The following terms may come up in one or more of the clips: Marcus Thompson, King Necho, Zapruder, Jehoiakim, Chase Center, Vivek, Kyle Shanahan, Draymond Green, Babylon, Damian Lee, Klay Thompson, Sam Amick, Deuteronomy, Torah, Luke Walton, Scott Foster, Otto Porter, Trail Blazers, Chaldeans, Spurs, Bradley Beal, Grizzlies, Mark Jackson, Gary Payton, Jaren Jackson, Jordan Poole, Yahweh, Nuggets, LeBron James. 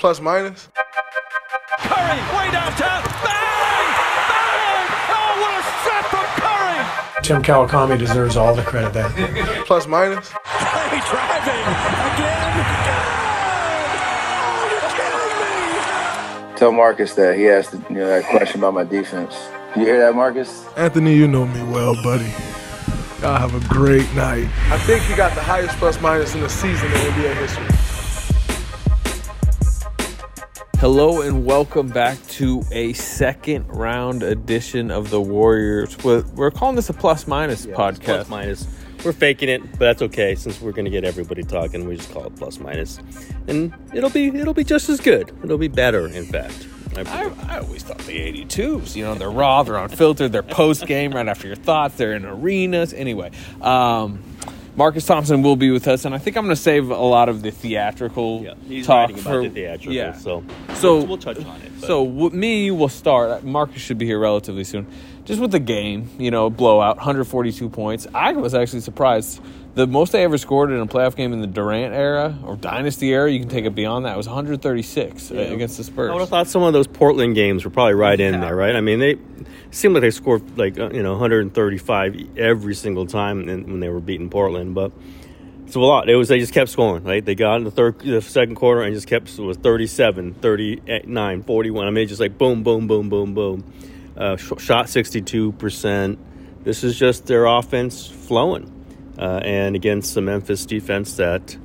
plus minus. Curry, way downtown, bang! Bang! Oh, what a shot from Curry! Tim Kawakami deserves all the credit there. Plus minus. Curry driving, again, oh, you're killing me! Tell Marcus that he asked that question about my defense. You hear that, Marcus? Anthony, you know me well, buddy. Y'all have a great night. I think he got the highest plus minus in the season in NBA history. Hello and welcome back to a second round edition of the Warriors. We're calling this a plus minus podcast. Plus minus. We're faking it, but that's okay since we're going to get everybody talking. We just call it plus minus, and it'll be just as good. It'll be better, in fact. I always thought the 82s, they're raw, they're unfiltered, they're post-game, right after your thoughts, they're in arenas. Anyway, Marcus Thompson will be with us, and I think I'm going to save a lot of the theatrical he's talk about the theatrical, so we'll touch on it. But. So we'll start. Marcus should be here relatively soon. Just with the game, blowout, 142 points. I was actually surprised. The most they ever scored in a playoff game in the Durant era or Dynasty era, you can take it beyond that, was 136 against the Spurs. I would have thought some of those Portland games were probably right in there, right? I mean, they seemed like they scored 135 every single time when they were beating Portland, but it's a lot. It was they just kept scoring, right? They got in the second quarter and just kept it was 37, 39, 41. I mean, just like boom, boom, boom, boom, boom. Shot 62%. This is just their offense flowing. And against the Memphis defense that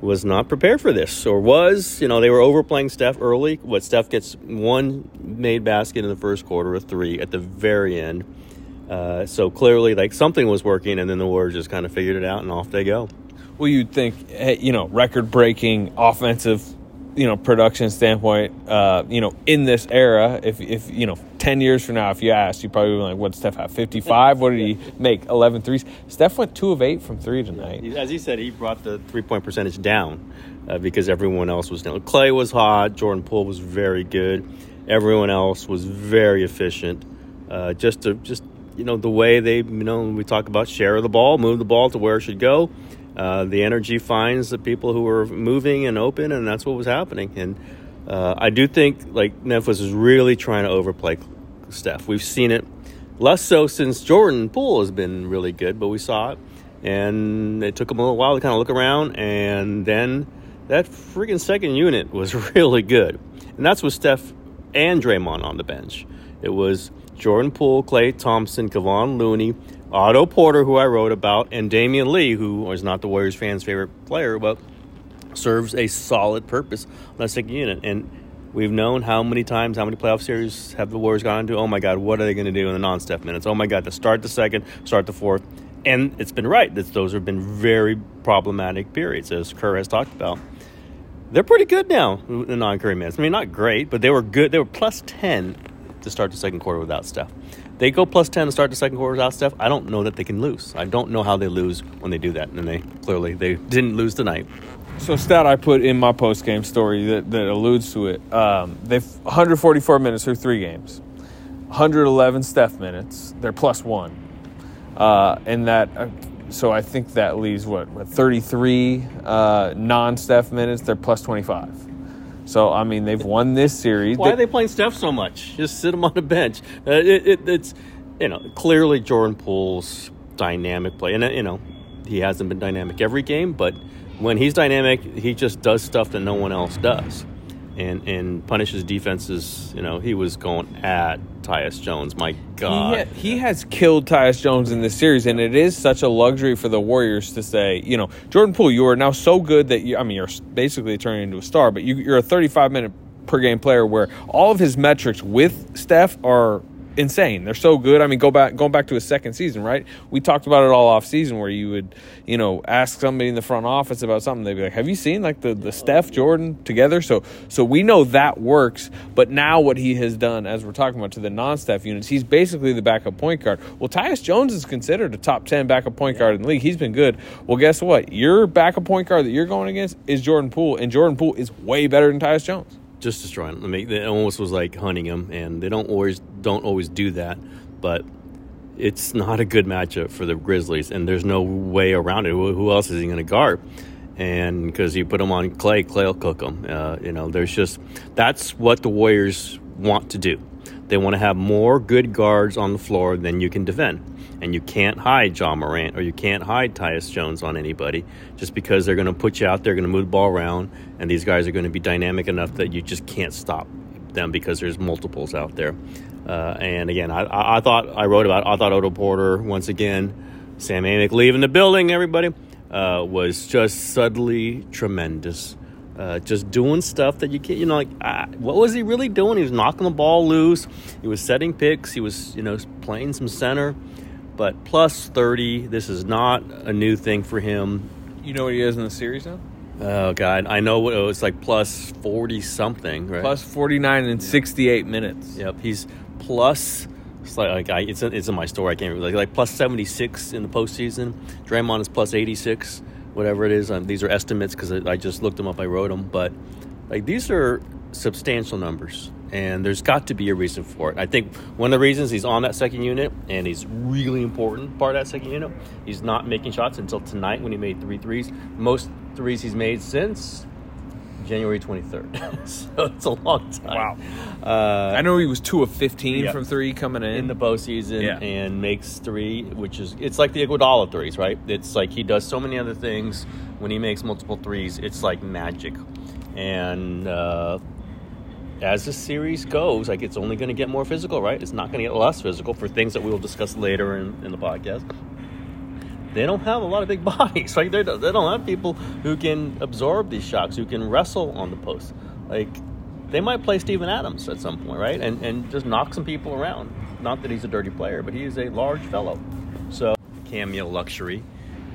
was not prepared for this, or was, they were overplaying Steph early. What, Steph gets one made basket in the first quarter, a three at the very end. So clearly, something was working, and then the Warriors just kind of figured it out, and off they go. Well, you'd think, record-breaking offensive, production standpoint, in this era, if 10 years from now, if you asked, you probably would be like, what did Steph have, 55? What did he make, 11 threes? Steph went 2 of 8 from 3 tonight. As he said, he brought the three-point percentage down because everyone else was down. Klay was hot. Jordan Poole was very good. Everyone else was very efficient. The way they, we talk about share of the ball, move the ball to where it should go. The energy finds the people who are moving and open, and that's what was happening. And I do think, Memphis is really trying to overplay Steph. We've seen it less so since Jordan Poole has been really good, but we saw it. And it took them a little while to kind of look around, and then that freaking second unit was really good. And that's with Steph and Draymond on the bench. It was Jordan Poole, Klay Thompson, Kevon Looney, Otto Porter, who I wrote about, and Damian Lee, who is not the Warriors fans' favorite player, but serves a solid purpose on that second unit. And we've known how many playoff series have the Warriors gone into. Oh, my God, what are they going to do in the non-Steph minutes? Oh, my God, to start the second, start the fourth. And it's been right. Those have been very problematic periods, as Kerr has talked about. They're pretty good now in non-Curry minutes. I mean, not great, but they were good. They were plus 10 to start the second quarter without Steph. They go plus 10 to start the second quarter without Steph. I don't know that they can lose. I don't know how they lose when they do that. And they didn't lose tonight. So stat I put in my post-game story that alludes to it. They've 144 minutes through 3 games. 111 Steph minutes. They're plus 1. So I think that leaves, 33 non-Steph minutes. They're plus 25. So, I mean, they've won this series. Why are they playing Steph so much? Just sit him on the bench. It's clearly Jordan Poole's dynamic play. And, he hasn't been dynamic every game, but when he's dynamic, he just does stuff that no one else does and punishes defenses. He was going at Tyus Jones. My God. He has killed Tyus Jones in this series, and it is such a luxury for the Warriors to say, Jordan Poole, you are now so good that you're basically turning into a star, but you're a 35-minute per game player where all of his metrics with Steph are insane. They're so good. I mean, going back to his second season, right? We talked about it all off season where you would, ask somebody in the front office about something. They'd be like, have you seen the Steph Jordan together? So we know that works. But now what he has done, as we're talking about, to the non-Steph units, he's basically the backup point guard. Well, Tyus Jones is considered a top 10 backup point guard in the league. He's been good. Well, guess what? Your backup point guard that you're going against is Jordan Poole, and Jordan Poole is way better than Tyus Jones. Just destroying him. I mean, it almost was like hunting him, and they don't always do that. But it's not a good matchup for the Grizzlies, and there's no way around it. Who else is he going to guard? And because you put them on Klay, Klay will cook them. There's just that's what the Warriors want to do. They want to have more good guards on the floor than you can defend. And you can't hide Ja Morant or you can't hide Tyus Jones on anybody just because they're going to put you out there, going to move the ball around, and these guys are going to be dynamic enough that you just can't stop them because there's multiples out there. And, again, I thought I wrote about it. I thought Otto Porter, once again, Sam Amick leaving the building, everybody, was just subtly tremendous. Just doing stuff that you can't, what was he really doing? He was knocking the ball loose. He was setting picks. He was, playing some center. But plus 30, this is not a new thing for him. You know what he is in the series now? Oh, God. I know what it was like plus 40-something, right? Plus 49 in 68 minutes. Yep, he's plus... It's in my story. I can't remember. Like plus 76 in the postseason. Draymond is plus 86, whatever it is. These are estimates because I just looked them up. I wrote them, but these are substantial numbers, and there's got to be a reason for it. I think one of the reasons he's on that second unit, and he's really important part of that second unit. He's not making shots until tonight when he made 3 threes. Most threes he's made since January 23rd. So it's a long time. Wow. I know he was 2 of 15 from 3 coming in the postseason and makes 3, which is – it's like the Iguodala threes, right? It's like he does so many other things. When he makes multiple threes, it's like magic. And as the series goes, like it's only going to get more physical, right? It's not going to get less physical for things that we will discuss later in the podcast. They don't have a lot of big bodies. Like they don't have people who can absorb these shocks, who can wrestle on the post. Like they might play Steven Adams at some point, right? And just knock some people around. Not that he's a dirty player, but he is a large fellow. So cameo luxury.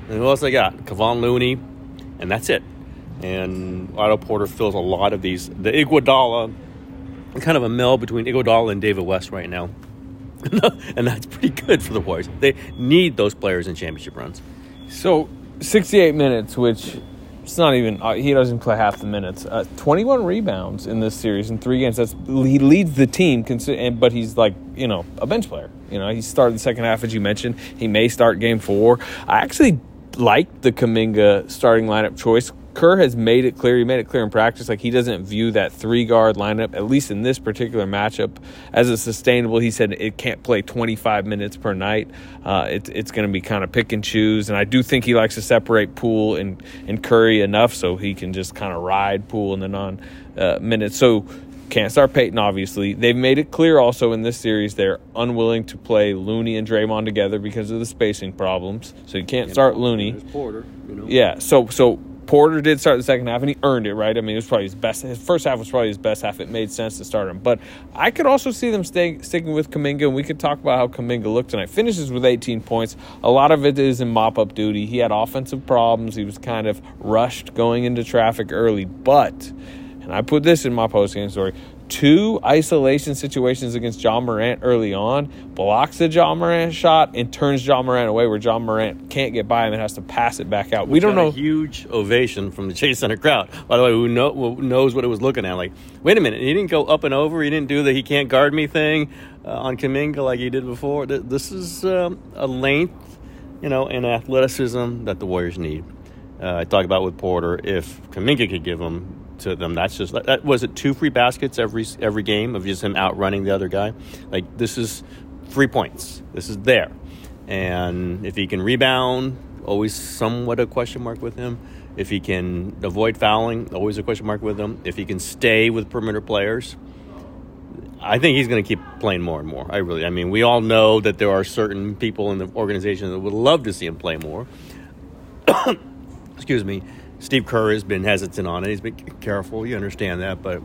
And who else they got? Kevon Looney, and that's it. And Otto Porter fills a lot of these. The Iguodala, kind of a meld between Iguodala and David West right now. And that's pretty good for the Warriors. They need those players in championship runs. So, 68 minutes, which it's not even – he doesn't play half the minutes. 21 rebounds in this series in 3 games. He leads the team, but he's like, a bench player. He started the second half, as you mentioned. He may start game 4. I actually like the Kuminga starting lineup choice. Kerr has made it clear. He made it clear in practice. Like, he doesn't view that 3-guard lineup, at least in this particular matchup, as a sustainable. He said it can't play 25 minutes per night. It's going to be kind of pick and choose. And I do think he likes to separate Poole and Curry enough so he can just kind of ride Poole in the non-minutes. So can't start Payton, obviously. They've made it clear also in this series they're unwilling to play Looney and Draymond together because of the spacing problems. So you can't start Looney. There's Porter, Yeah, so Porter did start the second half, and he earned it, right? I mean, it was probably his best. His first half was probably his best half. It made sense to start him. But I could also see them sticking with Kuminga, and we could talk about how Kuminga looked tonight. Finishes with 18 points. A lot of it is in mop-up duty. He had offensive problems. He was kind of rushed going into traffic early. But, and I put this in my post-game story, 2 isolation situations against Ja Morant early on, blocks the Ja Morant shot and turns Ja Morant away where Ja Morant can't get by him and has to pass it back out. We don't know. A huge ovation from the Chase Center crowd, by the way, who knows what it was looking at. Like, wait a minute, he didn't go up and over. He didn't do the he can't guard me thing on Kuminga like he did before. This is a length, and athleticism that the Warriors need. I talk about with Porter, if Kuminga could give him to them, that's just that. Was it 2 free baskets every game of just him outrunning the other guy? Like, this is 3 points. This is there. And if he can rebound, always somewhat a question mark with him. If he can avoid fouling, always a question mark with him. If he can stay with perimeter players, I think he's going to keep playing more and more. We all know that there are certain people in the organization that would love to see him play more. Excuse me. Steve Kerr has been hesitant on it. He's been careful. You understand that. But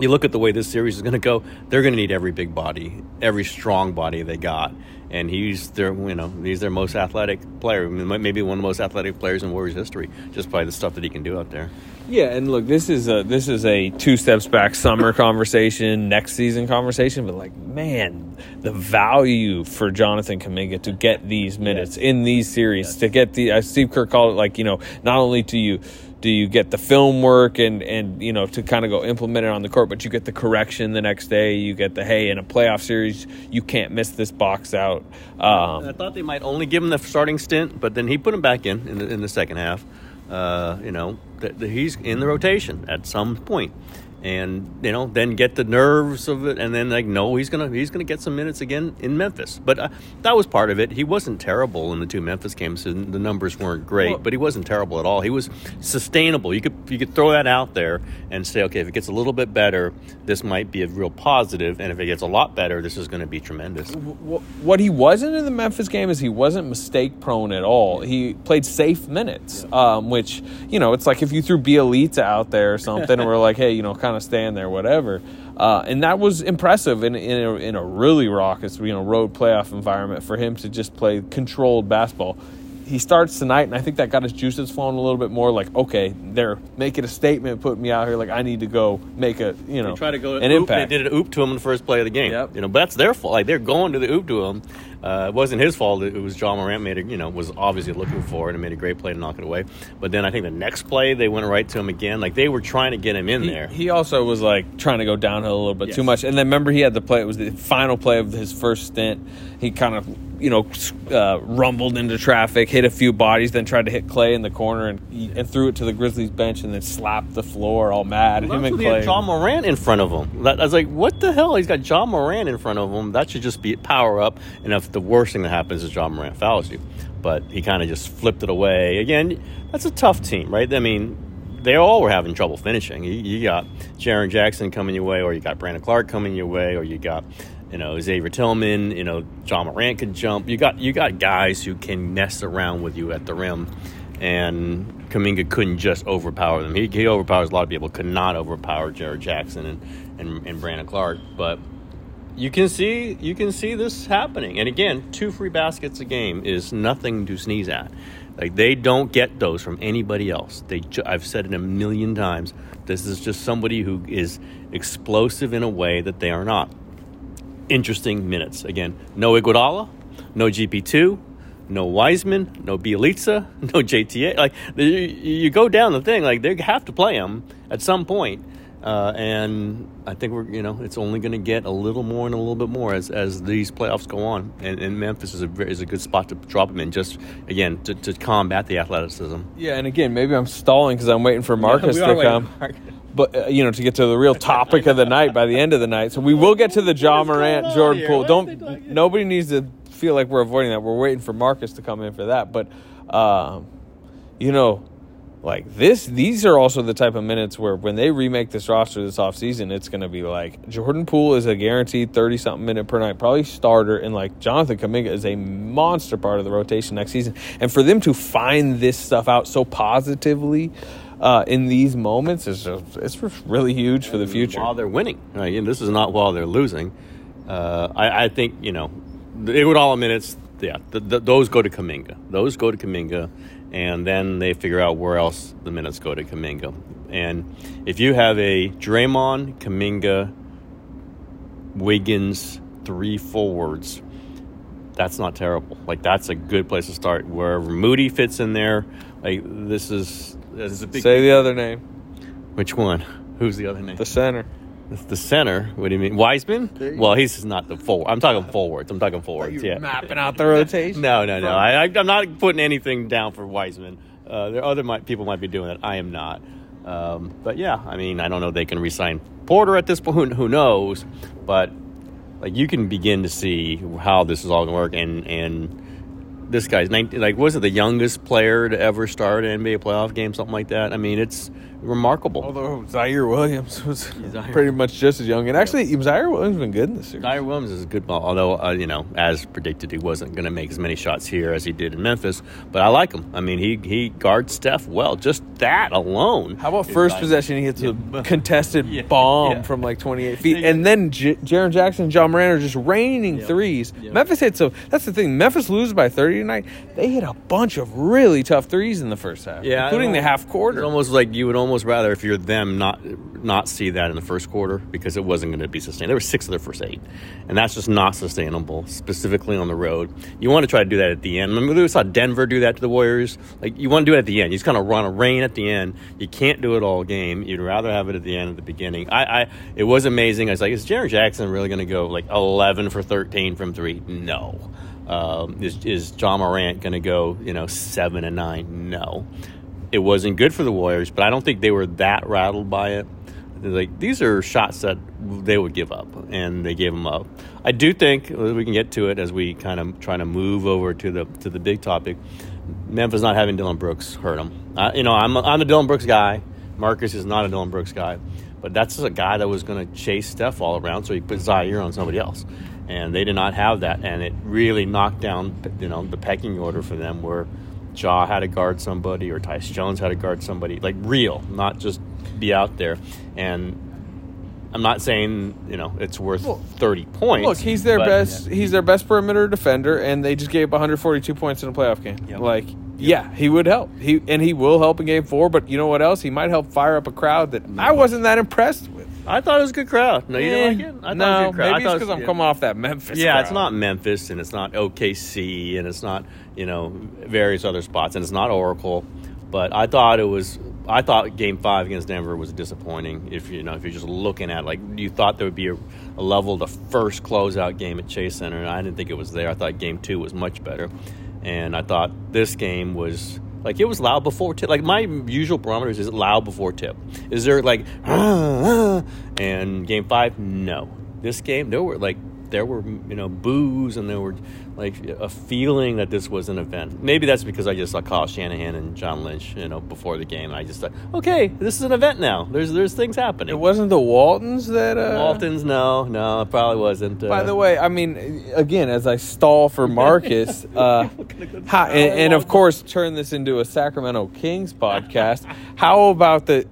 you look at the way this series is going to go, they're going to need every big body, every strong body they got. And he's their most athletic player. Maybe one of the most athletic players in Warriors history, just by the stuff that he can do out there. Yeah, and look, this is a 2 steps back summer conversation, next season conversation. But the value for Jonathan Kuminga to get these minutes in these series, to get the Steve Kerr called it not only to you. Do you get the film work and to kind of go implement it on the court, but you get the correction the next day. You get the, hey, in a playoff series, you can't miss this box out. I thought they might only give him the starting stint, but then he put him back in the second half. he's in the rotation at some point. And, then get the nerves of it. And then, he's going to get some minutes again in Memphis. But that was part of it. He wasn't terrible in the two Memphis games. The numbers weren't great, but he wasn't terrible at all. He was sustainable. You could throw that out there and say, okay, if it gets a little bit better, this might be a real positive. And if it gets a lot better, this is going to be tremendous. What he wasn't in the Memphis game is he wasn't mistake-prone at all. He played safe minutes, which, it's like if you threw Bielitsa out there or something and we're like, hey, kind of stand there, whatever, and that was impressive in a really raucous, road playoff environment for him to just play controlled basketball. He starts tonight, and I think that got his juices flowing a little bit more. Like, okay, they're making a statement, putting me out here. Like, I need to go make a an impact. They did an oop to him in the first play of the game. Yep. But that's their fault. Like, they're going to the oop to him. It wasn't his fault. It was Ja Morant made it. Was obviously looking for it and made a great play to knock it away. But then I think the next play they went right to him again. Like they were trying to get him in there. He also was like trying to go downhill a little bit too much. And then remember he had the play. It was the final play of his first stint. He kind of. Rumbled into traffic, hit a few bodies, then tried to hit Klay in the corner and threw it to the Grizzlies bench and then slapped the floor all mad. Him and Klay. Ja Morant in front of him. I was like, what the hell? He's got Ja Morant in front of him. That should just be power up. And if the worst thing that happens is Ja Morant fouls you. But he kind of just flipped it away. Again, that's a tough team, right? I mean, they all were having trouble finishing. You got Jaren Jackson coming your way, or you got Brandon Clark coming your way, or you got... Xavier Tillman, Ja Morant could jump. You got guys who can mess around with you at the rim, and Kuminga couldn't just overpower them. He overpowers a lot of people, could not overpower Jaren Jackson and Brandon Clark. But you can see this happening. And again, 2 free baskets a game is nothing to sneeze at. Like they don't get those from anybody else. I've said it a million times. This is just somebody who is explosive in a way that they are not. Interesting minutes. Again, no Iguodala, no GP2, no Wiseman, no Bielitsa, no JTA. Like, you go down the thing, like, they have to play him at some point. And I think we're, it's only going to get a little more and a little bit more as these playoffs go on. And Memphis is a good spot to drop them in, just, again, to combat the athleticism. Yeah, and again, maybe I'm stalling because I'm waiting for Marcus to come. But, to get to the real topic of the night by the end of the night. So we will get to the Ja Morant, Jordan Poole. Nobody needs to feel like we're avoiding that. We're waiting for Marcus to come in for that. But, these are also the type of minutes where when they remake this roster this offseason, it's going to be like Jordan Poole is a guaranteed 30-something minute per night, probably starter, and like Jonathan Kuminga is a monster part of the rotation next season. And for them to find this stuff out so positively in these moments it's really huge for the future. While they're winning, right? And this is not while they're losing. I think, the Iguodala minutes, those go to Kuminga. Those go to Kuminga, and then they figure out where else the minutes go to Kuminga. And if you have a Draymond, Kuminga, Wiggins, 3 forwards, that's not terrible. Like, that's a good place to start. Wherever Moody fits in there, like, this is a big Say the other name. Which one? Who's the other name? The center. The center? What do you mean? Wiseman? Well, he's not the forward. I'm talking forwards. Yeah. Mapping out the rotation? No. I'm not putting anything down for Wiseman. There are other people might be doing that. I am not. But, yeah, I mean, I don't know if they can re-sign Porter at this point. Who knows? But, like, you can begin to see how this is all going to work. And this guy's 19, like, was it the youngest player to ever start an NBA playoff game, something like that? I mean, it's remarkable. Although Ziaire Williams was pretty much just as young. And actually, Ziaire Williams has been good in this series. Ziaire Williams is a good ball, although, as predicted, he wasn't going to make as many shots here as he did in Memphis. But I like him. I mean, he guards Steph well. Just that alone. How about first possession? He hits a contested bomb from, like, 28 feet. And then Jaren Jackson and Ja Morant are just raining threes. Yep. Memphis hits that's the thing. Memphis loses by 30. Tonight, they hit a bunch of really tough threes in the first half, including the half quarter. It's almost like you would almost rather, if you're them, not see that in the first quarter because it wasn't going to be sustained. There were 6 of their first 8, and that's just not sustainable, specifically on the road. You want to try to do that at the end. Remember, we saw Denver do that to the Warriors. Like, you want to do it at the end. You just kind of run a rain at the end. You can't do it all game. You'd rather have it at the end at the beginning. It was amazing. I was like, is Jaren Jackson really going to go like 11 for 13 from 3? No. Is Ja Morant going to go 7 and 9? No. it wasn't good for the Warriors, but I don't think they were that rattled by it. Like, these are shots that they would give up, and they gave them up. I do think we can get to it as we kind of try to move over to the big topic. Memphis not having Dillon Brooks hurt them. I'm a Dillon Brooks guy. Marcus is not a Dillon Brooks guy, but that's a guy that was going to chase Steph all around, so he put Ziaire on somebody else, and they did not have that, and it really knocked down the pecking order for them, where Ja had to guard somebody or Tyus Jones had to guard somebody, like real, not just be out there. And I'm not saying it's worth 30 points. Look, he's their best perimeter defender, and they just gave up 142 points in a playoff game. Yep. Yeah, he would help. He will help in Game 4, but you know what else? He might help fire up a crowd that I wasn't that impressed with. I thought it was a good crowd. No, you didn't like it? I thought it was a good crowd. Maybe it's because I'm coming off that Memphis crowd. It's not Memphis, and it's not OKC, and it's not, various other spots, and it's not Oracle. But I thought Game 5 against Denver was disappointing. If you're just looking at you thought there would be a level to first closeout game at Chase Center, and I didn't think it was there. I thought Game 2 was much better. And I thought this game was it was loud before tip. My usual barometer is it loud before tip? Is there and Game 5? No. This game there were boos, and there were a feeling that this was an event. Maybe that's because I just saw Kyle Shanahan and John Lynch before the game, and I just thought, okay, this is an event now. There's things happening. It wasn't the Waltons that Waltons, no, it probably wasn't. By the way, again, as I stall for Marcus, and of course turn this into a Sacramento Kings podcast. How about the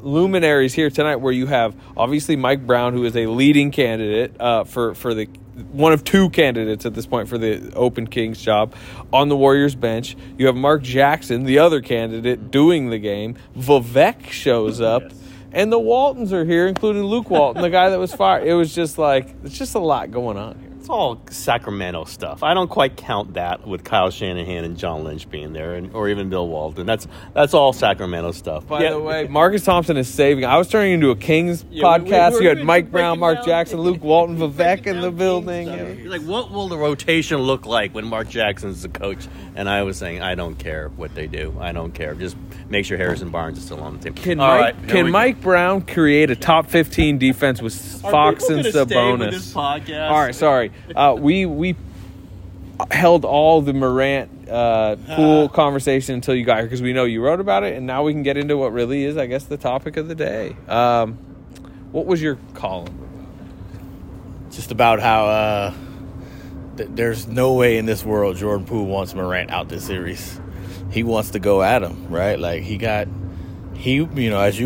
luminaries here tonight, where you have obviously Mike Brown, who is a leading candidate for the one of two candidates at this point for the open Kings job on the Warriors bench. You have Mark Jackson, the other candidate, doing the game. Vivek shows up. Yes. And the Waltons are here, including Luke Walton, the guy that was fired. It was just it's just a lot going on here. It's all Sacramento stuff. I don't quite count that with Kyle Shanahan and John Lynch being there, or even Bill Walton. That's all Sacramento stuff. By the way, Marcus Thompson is saving. I was turning into a Kings podcast. You had Mike Brown, Mark Jackson, Luke Walton, Vivek in the building. What will the rotation look like when Mark Jackson's the coach? And I was saying, I don't care what they do. I don't care. Just make sure Harrison Barnes is still on the team. Can Mike Brown create a top 15 defense with Fox and Sabonis? All right, sorry. We held all the Morant Poole conversation until you got here, because we know you wrote about it, and now we can get into what really is, I guess, the topic of the day. What was your column about? Just about how there's no way in this world Jordan Poole wants Morant out this series. He wants to go at him, right? As you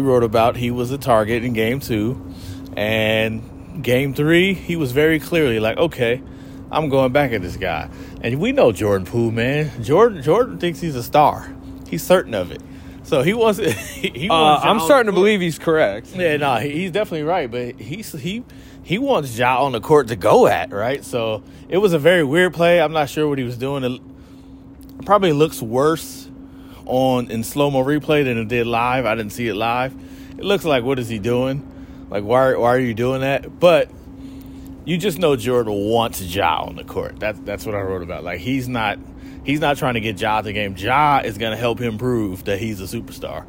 wrote about, he was a target in Game 2, and Game 3, he was very clearly okay, I'm going back at this guy. And we know Jordan Poole, man. Jordan thinks he's a star. He's certain of it. So he wasn't. I'm starting to believe he's correct. Yeah, no, he's definitely right. But he wants Ja on the court to go at, right? So it was a very weird play. I'm not sure what he was doing. It probably looks worse in slow-mo replay than it did live. I didn't see it live. It looks like, what is he doing? Why are you doing that? But you just know Jordan wants Ja on the court. That's what I wrote about. He's not trying to get Ja out of the game. Ja is going to help him prove that he's a superstar.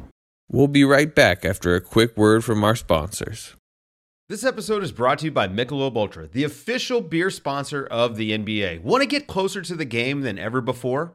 We'll be right back after a quick word from our sponsors. This episode is brought to you by Michelob Ultra, the official beer sponsor of the NBA. Want to get closer to the game than ever before?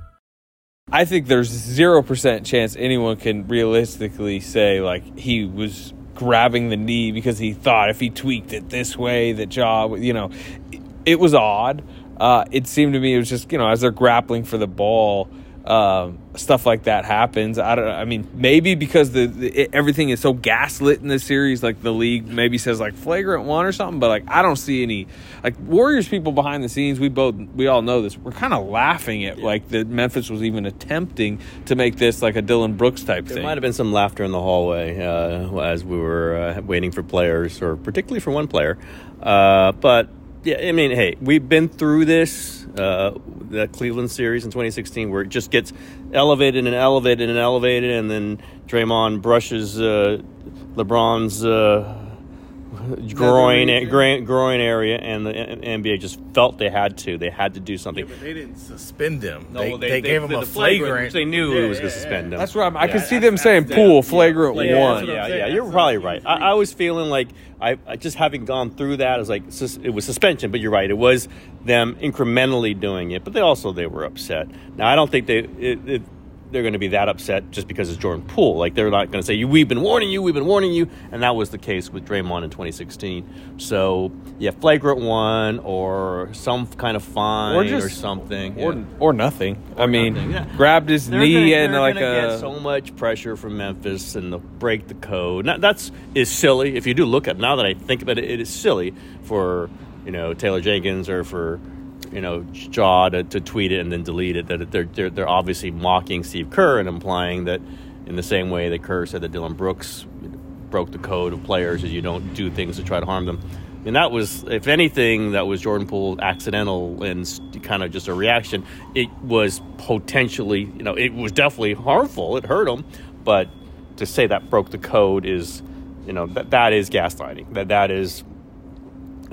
I think there's 0% chance anyone can realistically say, like, he was grabbing the knee because he thought if he tweaked it this way, the jaw, you know, it was odd. It seemed to me it was just, you know, as they're grappling for the ball, stuff like that happens. I don't know. I mean, maybe because everything is so gaslit in this series, like the league maybe says like flagrant one or something, but like I don't see any like Warriors people behind the scenes. We all know this. We're kind of laughing at like that Memphis was even attempting to make this like a Dillon Brooks type thing. There might have been some laughter in the hallway as we were waiting for players, or particularly for one player. But yeah, I mean, hey, we've been through this. The Cleveland series in 2016, where it just gets elevated and elevated and elevated, and then Draymond brushes LeBron's groin area, and the NBA just felt they had to do something. Yeah, but they didn't suspend him. No, they gave him a flagrant, which they knew was going to suspend him. That's right. I could see them saying Poole flagrant one. Yeah, you're probably right. I was feeling like I just having gone through that, I was like, it was suspension, but you're right. It was them incrementally doing it, but they were upset. Now I don't think they're going to be that upset just because it's Jordan Poole. Like, they're not going to say, we've been warning you. And that was the case with Draymond in 2016. So, yeah, flagrant one or some kind of fine or something. Or nothing. Grabbed his knee and like get so much pressure from Memphis and they'll break the code. Now, is silly. If you do look at it, now that I think about it, it is silly for, you know, Taylor Jenkins or for Jaw to tweet it and then delete it. That they're obviously mocking Steve Kerr and implying that in the same way that Kerr said that Dillon Brooks broke the code of players, is you don't do things to try to harm them. And that was, if anything, that was Jordan Poole accidental and kind of just a reaction. It was potentially, it was definitely harmful. It hurt him, but to say that broke the code is, that is gaslighting. That is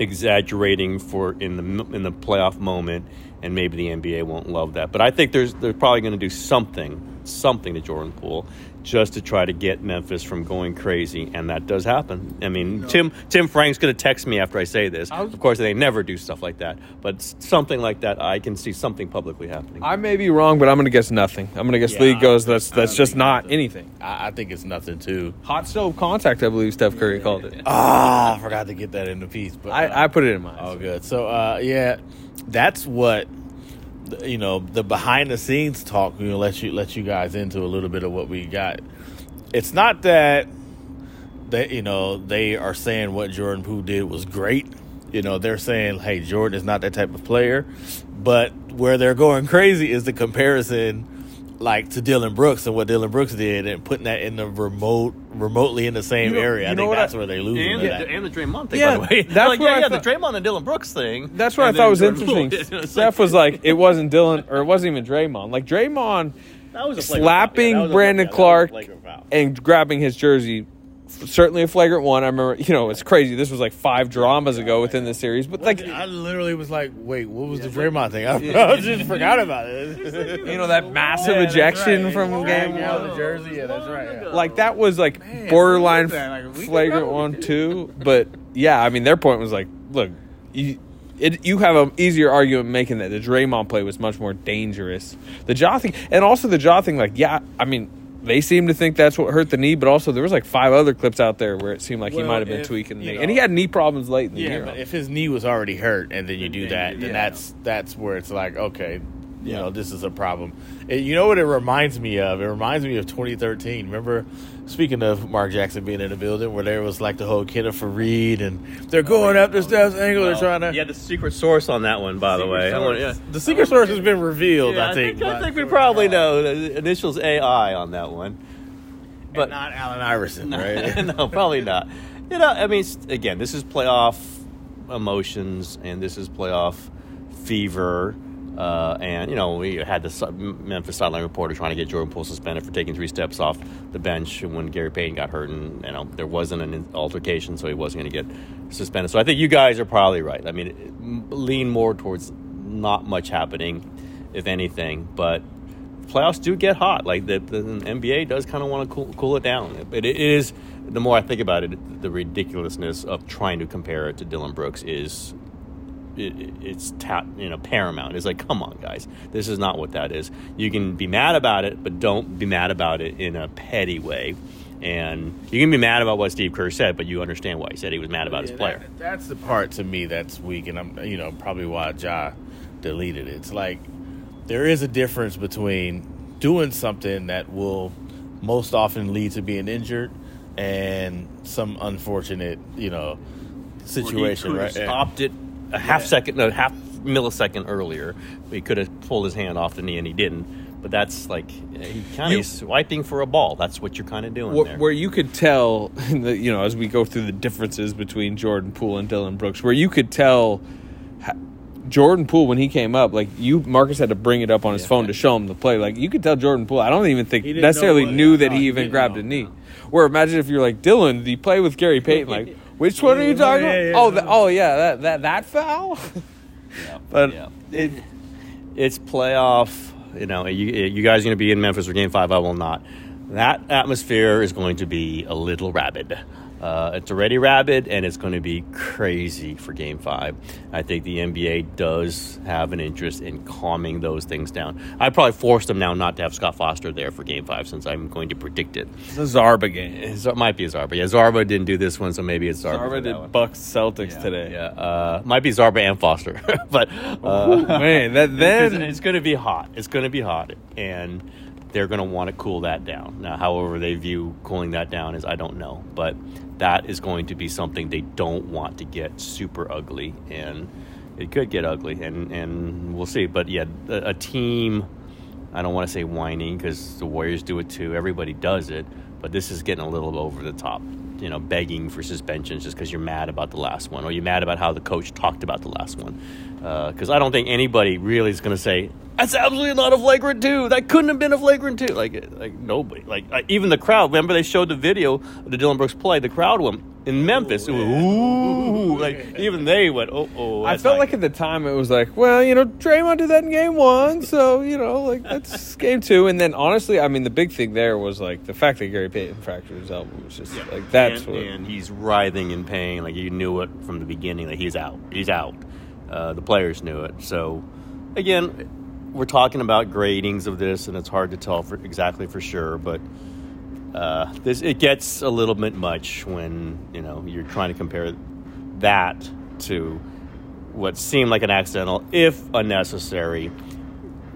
exaggerating for in the playoff moment, and maybe the NBA won't love that. But I think they're probably going to do something to Jordan Poole just to try to get Memphis from going crazy, and that does happen. I mean, no. Tim Frank's going to text me after I say this. Of course, they never do stuff like that, but something like that, I can see something publicly happening. I may be wrong, but I'm going to guess nothing. I'm going to guess league goes that's just not anything. I think it's nothing too. Hot stove contact, I believe Steph Curry called it. Ah, I forgot to get that in the piece, but I put it in mine. Oh, good. So that's what, the behind the scenes talk, let you guys into a little bit of what we got. It's not that they, they are saying what Jordan Poole did was great. They're saying, hey, Jordan is not that type of player. But where they're going crazy is the comparison, like, to Dillon Brooks and what Dillon Brooks did, and putting that in the remotely in the same area. I think that's where they lose. And the Draymond thing, by the way. That's like, the Draymond and Dillon Brooks thing. That's what I thought was interesting. Steph was like, it wasn't Dillon, or it wasn't even Draymond. Like, Draymond slapping Brandon Clark and grabbing his jersey, certainly a flagrant one. I remember, it's crazy. This was like 5 dramas ago within the series. But like, I literally was like, wait, what was the Draymond thing? I just forgot about it. That massive ejection from game one. Jersey, that's right. Yeah. Like, that was like borderline flagrant one too. But yeah, I mean, their point was like, look, you have an easier argument making that the Draymond play was much more dangerous. The Ja thing, and also the Ja thing, like, yeah, I mean, they seem to think that's what hurt the knee, but also there was like 5 other clips out there where it seemed like he might have been tweaking the knee. And he had knee problems late in the year. Yeah, but if his knee was already hurt and then you do that, then that's where it's like, okay, this is a problem. And you know what it reminds me of? It reminds me of 2013. Remember, speaking of Mark Jackson being in the building, where there was like the whole kid of Fareed, and they're going up to Steph's angle. They're trying to. Yeah, the secret source on that one, by the way. The secret source has been revealed, I think. I think we probably know the initials AI on that one. But and not Allen Iverson, right? No, probably not. I mean, again, this is playoff emotions, and this is playoff fever. And, you know, we had the Memphis sideline reporter trying to get Jordan Poole suspended for taking three steps off the bench when Gary Payton got hurt. And, you know, there wasn't an altercation, so he wasn't going to get suspended. So I think you guys are probably right. I mean, lean more towards not much happening, if anything. But playoffs do get hot. Like, the NBA does kind of want to cool it down. It is, the more I think about it, the ridiculousness of trying to compare it to Dillon Brooks is... It's paramount. It's like, come on, guys. This is not what that is. You can be mad about it, but don't be mad about it in a petty way. And you can be mad about what Steve Kerr said, but you understand why he said he was mad about his player. That's the part to me that's weak, and I'm, you know, probably why Ja deleted it. It's like there is a difference between doing something that will most often lead to being injured and some unfortunate, you know, situation. Right? Stopped it. A half millisecond earlier, he could have pulled his hand off the knee, and he didn't. But that's like he kind of swiping for a ball. That's what you're kind of doing there. Where you could tell, you know, as we go through the differences between Jordan Poole and Dillon Brooks, where you could tell Jordan Poole when he came up, like Marcus had to bring it up on his phone to show him the play. Like you could tell Jordan Poole, I don't even think necessarily knew that he even grabbed a knee. Where imagine if you're like Dillon, the play with Gary Payton, like. Which one are you talking about? That foul? It's playoff. You know, you guys are going to be in Memphis for Game 5. I will not. That atmosphere is going to be a little rabid. It's already rabid, and it's going to be crazy for Game 5. I think the NBA does have an interest in calming those things down. I probably forced them now not to have Scott Foster there for Game 5 since I'm going to predict it. It's a Zarba game. It might be a Zarba. Yeah, Zarba didn't do this one, so maybe it's Zarba. Zarba did Bucks-Celtics today. Yeah, might be Zarba and Foster. But it's going to be hot. It's going to be hot, and they're going to want to cool that down. Now, however they view cooling that down is I don't know, but that is going to be something they don't want to get super ugly, and it could get ugly, and we'll see. But, yeah, a team, I don't want to say whining because the Warriors do it too. Everybody does it, but this is getting a little over the top, you know, begging for suspensions just because you're mad about the last one or you're mad about how the coach talked about the last one. Because I don't think anybody really is going to say, that's absolutely not a flagrant 2. That couldn't have been a flagrant 2. Like nobody. Like even the crowd. Remember they showed the video of the Dillon Brooks play. The crowd went in Memphis. Ooh, ooh. Like even they went, oh. I felt like at the time it was like, well, you know, Draymond did that in Game 1. So, you know, like that's Game 2. And then honestly, I mean, the big thing there was like the fact that Gary Payton fractured his elbow was just like that's what. And he's writhing in pain. Like you knew it from the beginning. Like he's out. He's out. The players knew it. So, again, we're talking about gradings of this, and it's hard to tell exactly for sure. But it gets a little bit much when, you know, you're trying to compare that to what seemed like an accidental, if unnecessary,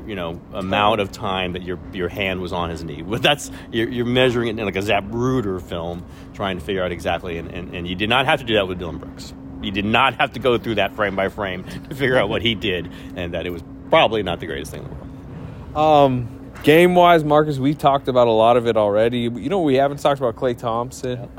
you know, amount of time that your hand was on his knee. But that's you're measuring it in like a Zapruder film, trying to figure out exactly. And you did not have to do that with Dillon Brooks. You did not have to go through that frame by frame to figure out what he did, and that it was probably not the greatest thing in the world. Game-wise, Marcus, we talked about a lot of it already. You know, we haven't talked about Klay Thompson.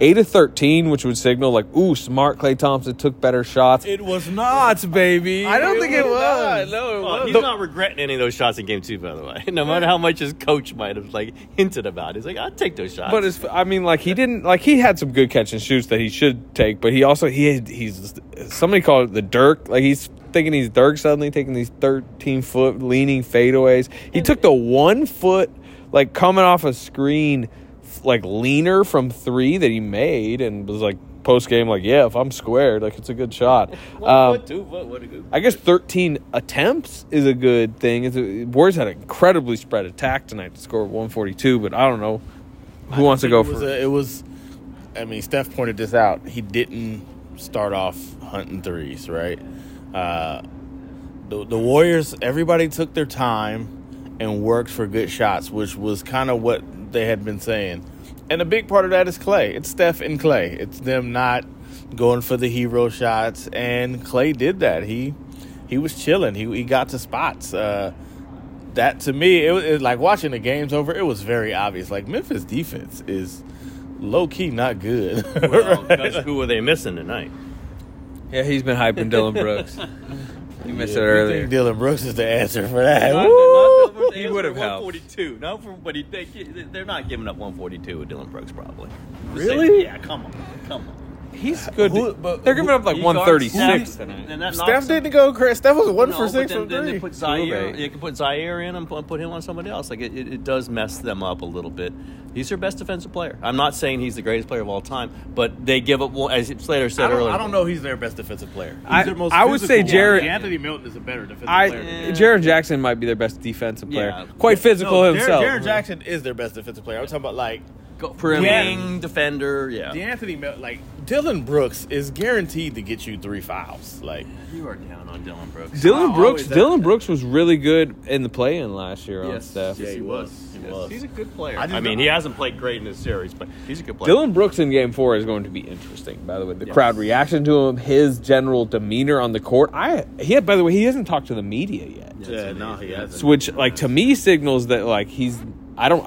8 of 13, which would signal like, ooh, smart Klay Thompson took better shots. It was not, baby. I don't think it was. No, it was. He's not regretting any of those shots in Game 2, by the way. No matter how much his coach might have like hinted about, he's like, I'll take those shots. But he had some good catch and shoots that he should take. But he also he's somebody called it the Dirk. Like he's thinking he's Dirk suddenly taking these 13-foot leaning fadeaways. He took the 1 foot like coming off a screen. Like leaner from 3 that he made and was like post game like if I'm squared like it's a good shot. 1 foot, 2 foot, what a good. I guess 13 attempts is a good thing. Warriors had an incredibly spread attack tonight to score 142, but I don't know who wants to go for it. It was. I mean, Steph pointed this out. He didn't start off hunting threes, right? The Warriors, everybody took their time and worked for good shots, which was kind of what they had been saying. And a big part of that is Klay. It's Steph and Klay. It's them not going for the hero shots, and Klay did that. He was chilling. He got to spots. That to me, it was like watching the games over. It was very obvious. Like Memphis defense is low key not good. Well, because who were they missing tonight? Yeah, he's been hyping Dillon Brooks. You missed it earlier. I think Dillon Brooks is the answer for that. Not he would have helped. 142. No, but they're not giving up 142 with Dillon Brooks probably. Really? Saying, yeah. Come on. He's good. They're giving up like 136 tonight. Steph didn't go crazy. Steph was 1 for 6 from three. They put Ziaire. You can put Ziaire in and put him on somebody else. Like it does mess them up a little bit. He's their best defensive player. I'm not saying he's the greatest player of all time, but they give up. As Slater said earlier, I don't know. He's their best defensive player. I would say Jaren. Anthony Milton is a better defensive player. Jaren Jackson might be their best defensive player. Yeah. Quite physical himself. Jaren Jackson is their best defensive player. I'm talking about like. Wing defender, yeah. DeAnthony, like Dillon Brooks is guaranteed to get you 3 fouls. Like you are down on Dillon Brooks. Dillon Brooks was really good in the play-in last year on Steph. Yeah, he was. He's a good player. I mean, he hasn't played great in this series, but he's a good player. Dillon Brooks in Game 4 is going to be interesting. By the way, the crowd reaction to him, his general demeanor on the court. By the way, he hasn't talked to the media yet. He hasn't. Which, like, to me, signals that like he's. I don't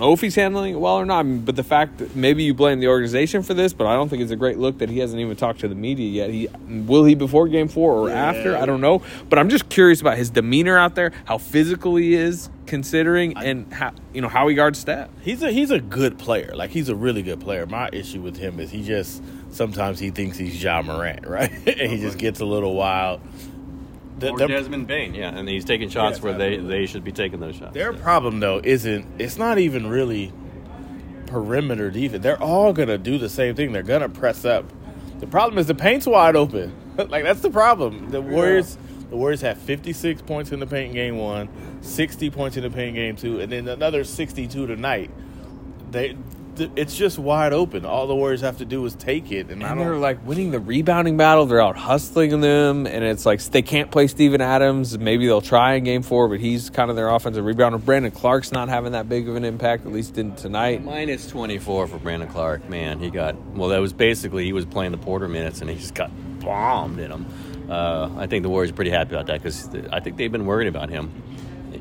know if he's handling it well or not, but the fact that maybe you blame the organization for this, but I don't think it's a great look that he hasn't even talked to the media yet. Will he before Game 4 or after? I don't know. But I'm just curious about his demeanor out there, how physical he is considering and how he guards Steph. He's a good player. Like, he's a really good player. My issue with him is he just sometimes he thinks he's Ja Morant, right? And he just gets a little wild. Or Desmond Bane, and he's taking shots where they should be taking those shots. Their problem, though, it's not even really perimeter defense. They're all going to do the same thing. They're going to press up. The problem is the paint's wide open. Like, that's the problem. The Warriors have 56 points in the paint in Game 1, 60 points in the paint in Game 2, and then another 62 tonight. It's just wide open. All the Warriors have to do is take it. And they're, like, winning the rebounding battle. They're out hustling them. And it's like they can't play Steven Adams. Maybe they'll try in Game 4, but he's kind of their offensive rebounder. Brandon Clark's not having that big of an impact, at least didn't tonight. Minus 24 for Brandon Clark. Man, he got – well, that was basically he was playing the Porter minutes, and he just got bombed in them. I think the Warriors are pretty happy about that because I think they've been worried about him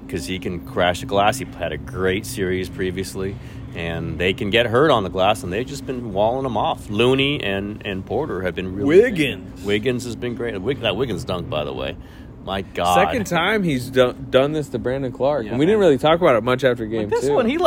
because he can crash the glass. He had a great series previously. And they can get hurt on the glass, and they've just been walling them off. Looney and Porter have been really Wiggins. Wiggins has been great. That Wiggins dunk, by the way. My God. Second time he's done this to Brandon Clark. Yeah, and we didn't really talk about it much after Game 2. This one, he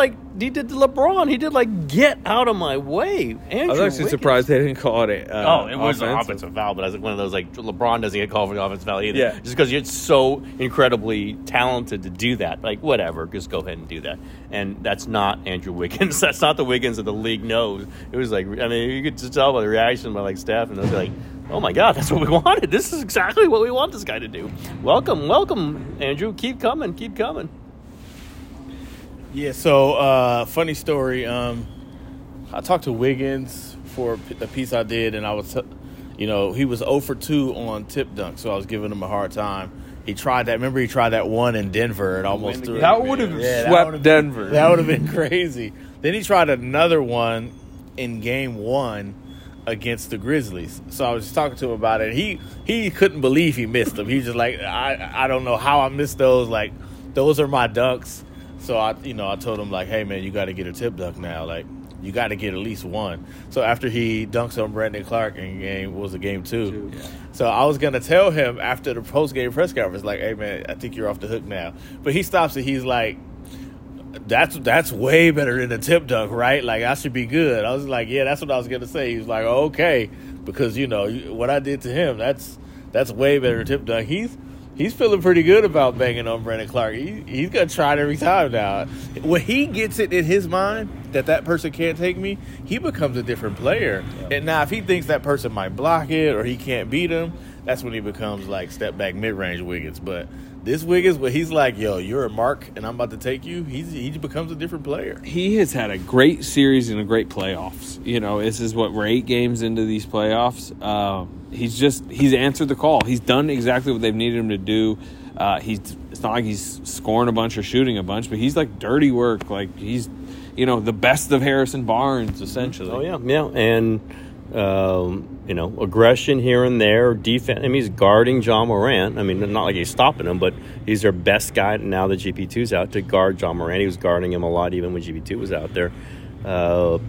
did to LeBron. He did, like, get out of my way. I was actually surprised they didn't call it a it was an offensive foul, but I was like one of those, like, LeBron doesn't get called for the offensive foul either. Yeah. Just because you're so incredibly talented to do that. Like, whatever, just go ahead and do that. And that's not Andrew Wiggins. That's not the Wiggins that the league knows. It was like, I mean, you could just tell by the reaction by, like, Steph, and those like, oh, my God, that's what we wanted. This is exactly what we want this guy to do. Welcome, Andrew. Keep coming. Yeah, so funny story. I talked to Wiggins for a piece I did, and I was, he was 0 for 2 on tip dunk, so I was giving him a hard time. He tried that. Remember, he tried that one in Denver and almost threw it. That would have swept Denver. That would have been crazy. Then he tried another one in Game 1. Against the Grizzlies. So I was just talking to him about it. He couldn't believe he missed them. He was just like, I don't know how I missed those. Like, those are my dunks. So I told him, like, hey, man, you got to get a tip dunk now. Like, you got to get at least one. So after he dunks on Brandon Clark in Game 2. Yeah. So I was going to tell him after the post-game press conference, like, hey, man, I think you're off the hook now. But he stops and he's like, that's way better than a tip dunk, right? Like, I should be good. I was like, yeah, that's what I was going to say. He was like, okay, because, what I did to him, that's way better than a tip dunk. He's feeling pretty good about banging on Brandon Clark. He's going to try it every time now. When he gets it in his mind that person can't take me, he becomes a different player. Yeah. And now if he thinks that person might block it or he can't beat him, that's when he becomes, like, step-back mid-range Wiggins. But this Wiggins, where he's like, yo, you're a mark, and I'm about to take you, he becomes a different player. He has had a great series and a great playoffs. This is we're 8 games into these playoffs. He's answered the call. He's done exactly what they've needed him to do. It's not like he's scoring a bunch or shooting a bunch, but he's, like, dirty work. Like, he's, the best of Harrison Barnes, essentially. Oh, yeah, and... aggression here and there, defense. I mean, he's guarding Ja Morant. I mean, not like he's stopping him, but he's their best guy now that GP2's out to guard Ja Morant. He was guarding him a lot even when GP2 was out there. I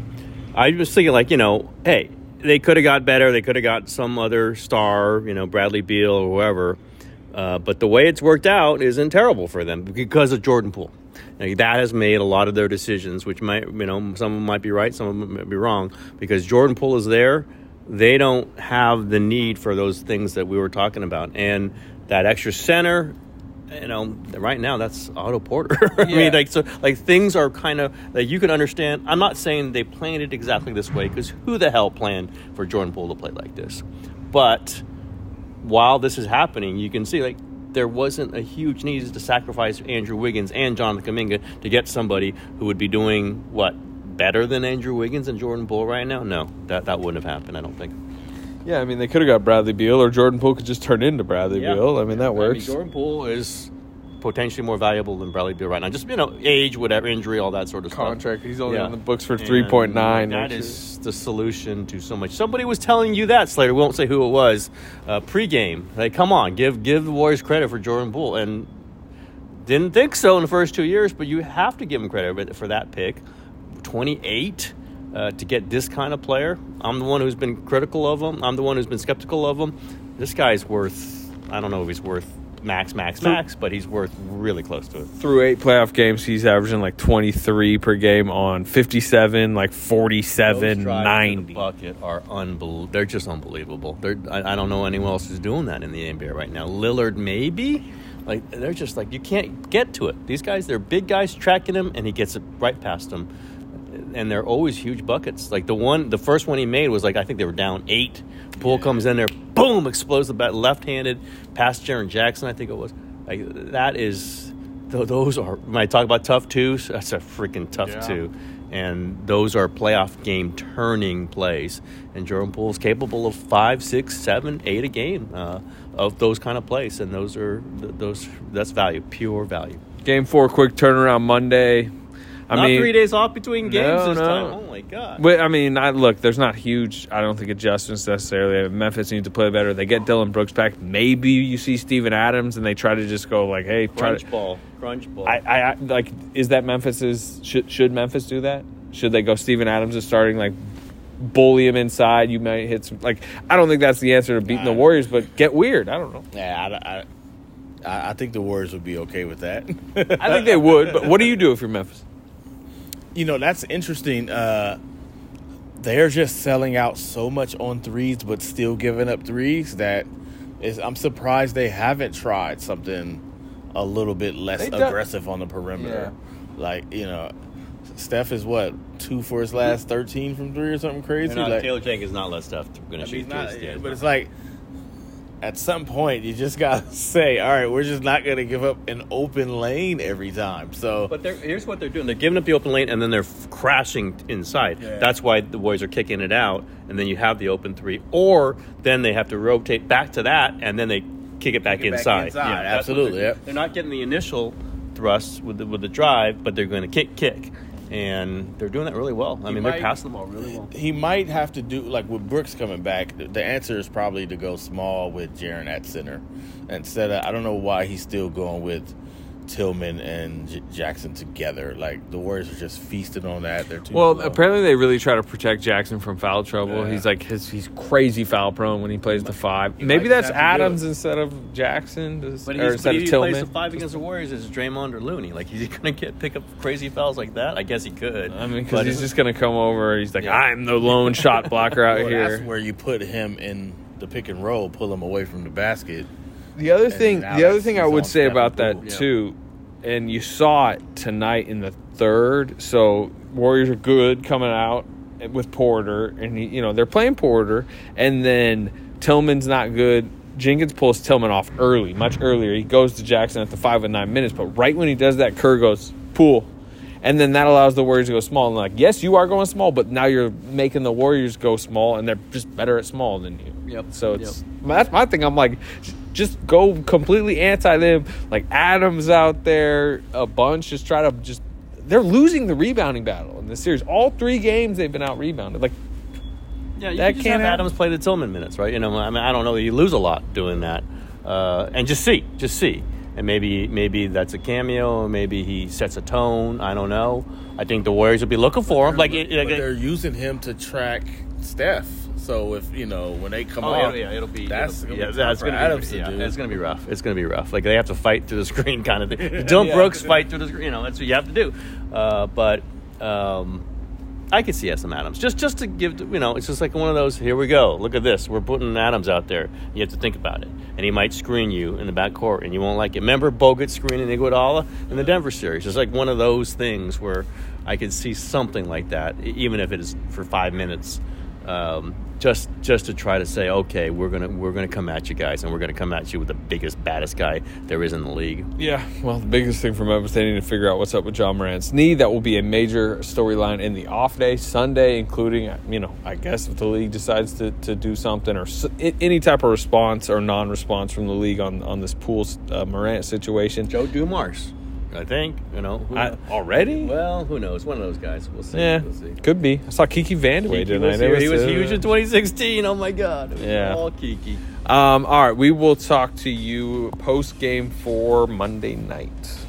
was thinking, like, hey, they could have got better. They could have got some other star, Bradley Beal or whoever. But the way it's worked out isn't terrible for them because of Jordan Poole. Now, that has made a lot of their decisions, which might, you know, some of them might be right, some of them might be wrong. Because Jordan Poole is there, they don't have the need for those things that we were talking about. And that extra center, you know, right now that's Otto Porter. I mean, like, so, like, things are kind of that, like, you can understand. I'm not saying they planned it exactly this way, because who the hell planned for Jordan Poole to play like this? But while this is happening, you can see, like, there wasn't a huge need to sacrifice Andrew Wiggins and Jonathan Kuminga to get somebody who would be doing, what, better than Andrew Wiggins and Jordan Poole right now? No, that wouldn't have happened, I don't think. Yeah, I mean, they could have got Bradley Beal, or Jordan Poole could just turn into Bradley Beal. I mean, that works. I mean, Jordan Poole is potentially more valuable than Bradley Beal right now. Just, you know, age, whatever, injury, all that sort of stuff. Contract. He's only on the books for 3.9. That is the solution to so much. Somebody was telling you that, Slater. We won't say who it was. Pre-game, like, come on, give the Warriors credit for Jordan Poole, and didn't think so in the first 2 years. But you have to give him credit for that pick, 28. To get this kind of player. I'm the one who's been critical of him. I'm the one who's been skeptical of him. This guy's worth, I don't know if he's worth max, but he's worth really close to it. Through 8 playoff games, he's averaging like 23 per game on 57, like 47, 90. Those drives to the bucket are unbelievable. They're just unbelievable. I don't know anyone else who's doing that in the NBA right now. Lillard, maybe? Like, they're just like, you can't get to it. These guys, they're big guys tracking him, and he gets it right past them. And they're always huge buckets. Like, the first one he made was, like, I think they were down 8. Poole comes in there, boom, explodes the bat, left-handed, past Jaren Jackson, I think it was. Like, that is, those are, when I talk about tough twos, that's a freaking tough two. And those are playoff game turning plays. And Jordan Poole is capable of 5, 6, 7, 8 a game of those kind of plays. And those are, that's value, pure value. Game 4, quick turnaround Monday. Not 3 days off between games this time. Oh, my God. But, I mean, look, there's not huge, I don't think, adjustments necessarily. Memphis needs to play better. They get Dillon Brooks back. Maybe you see Steven Adams, and they try to just go, like, hey. Crunch ball. I like, is that Memphis's – should Memphis do that? Should they go Steven Adams is starting, like, bully him inside? You might hit some – like, I don't think that's the answer to beating the Warriors, but get weird. I don't know. Yeah, I think the Warriors would be okay with that. I think they would, but what do you do if you're Memphis? You know, that's interesting. They're just selling out so much on threes, but still giving up threes. I'm surprised they haven't tried something a little bit less aggressive on the perimeter. Yeah. Like, you know, Steph is what, 2 for his last 13 from 3 or something crazy. Like, Taylor Jenkins is not less Steph going to shoot threes. Yeah, but it's like, at some point, you just got to say, all right, we're just not going to give up an open lane every time. So, but here's what they're doing. They're giving up the open lane, and then they're crashing inside. Yeah. That's why the Warriors are kicking it out, and then you have the open three. Or then they have to rotate back to that, and then they kick it back inside. Yeah, absolutely. They're not getting the initial thrust with the drive, but they're going to kick. And they're doing that really well. I mean, they're passing the ball really well. He might have to do, like, with Brooks coming back, the answer is probably to go small with Jaren at center. Instead of, I don't know why he's still going with Tillman and Jackson together. Like, the Warriors are just feasting on that. They're too well, slow. Apparently they really try to protect Jackson from foul trouble. Yeah. He's, like, he's crazy foul prone when he plays the 5. Maybe that's Adams instead of Jackson, or instead of Tillman. If he plays the 5 against the Warriors, it's Draymond or Looney. Like, is he going to pick up crazy fouls like that? I guess he could. I mean, because he's just going to come over. He's like, I'm the lone shot blocker out here. That's where you put him in the pick and roll, pull him away from the basket. The other thing I would say about that too, and you saw it tonight in the third. So Warriors are good coming out with Porter, and they're playing Porter, and then Tillman's not good. Jenkins pulls Tillman off early, much earlier. He goes to Jackson at the 5 and 9 minutes, but right when he does that, Kerr goes Poole, and then that allows the Warriors to go small. And like, yes, you are going small, but now you're making the Warriors go small, and they're just better at small than you. Yep. So it's that's my thing. I'm like, just go completely anti them. Like Adams out there a bunch. Just try to they're losing the rebounding battle in this series. All 3 games they've been out rebounded. Like, yeah, you that can just have Adams play the Tillman minutes, right? You know, I mean, I don't know. You lose a lot doing that, and just see. and maybe that's a cameo, maybe he sets a tone. I don't know. I think the Warriors will be looking for him. But they're using him to track Steph. So if when they come out, it's gonna be rough. It's gonna be rough. Like they have to fight through the screen, kind of thing. Dillon Brooks fight through the screen. That's what you have to do. But I could see some Adams just to give. It's just like one of those. Here we go. Look at this. We're putting Adams out there. You have to think about it, and he might screen you in the backcourt, and you won't like it. Remember Bogut screening Iguodala in the Denver series. It's like one of those things where I could see something like that, even if it is for 5 minutes. Just to try to say, okay, we're gonna come at you guys, and we're gonna come at you with the biggest, baddest guy there is in the league. Yeah, well, the biggest thing from Memphis, they need to figure out what's up with Ja Morant's knee. That will be a major storyline in the off day Sunday, including I guess if the league decides to do something or any type of response or non-response from the league on this Poole Morant situation. Joe Dumars. I think, already? Well, who knows? One of those guys. We'll see. Yeah, we'll see. Could be. I saw Kiki Vandeweghe tonight. He was huge in 2016. Oh, my God. It was all Kiki. All right. We will talk to you post-game for Monday night.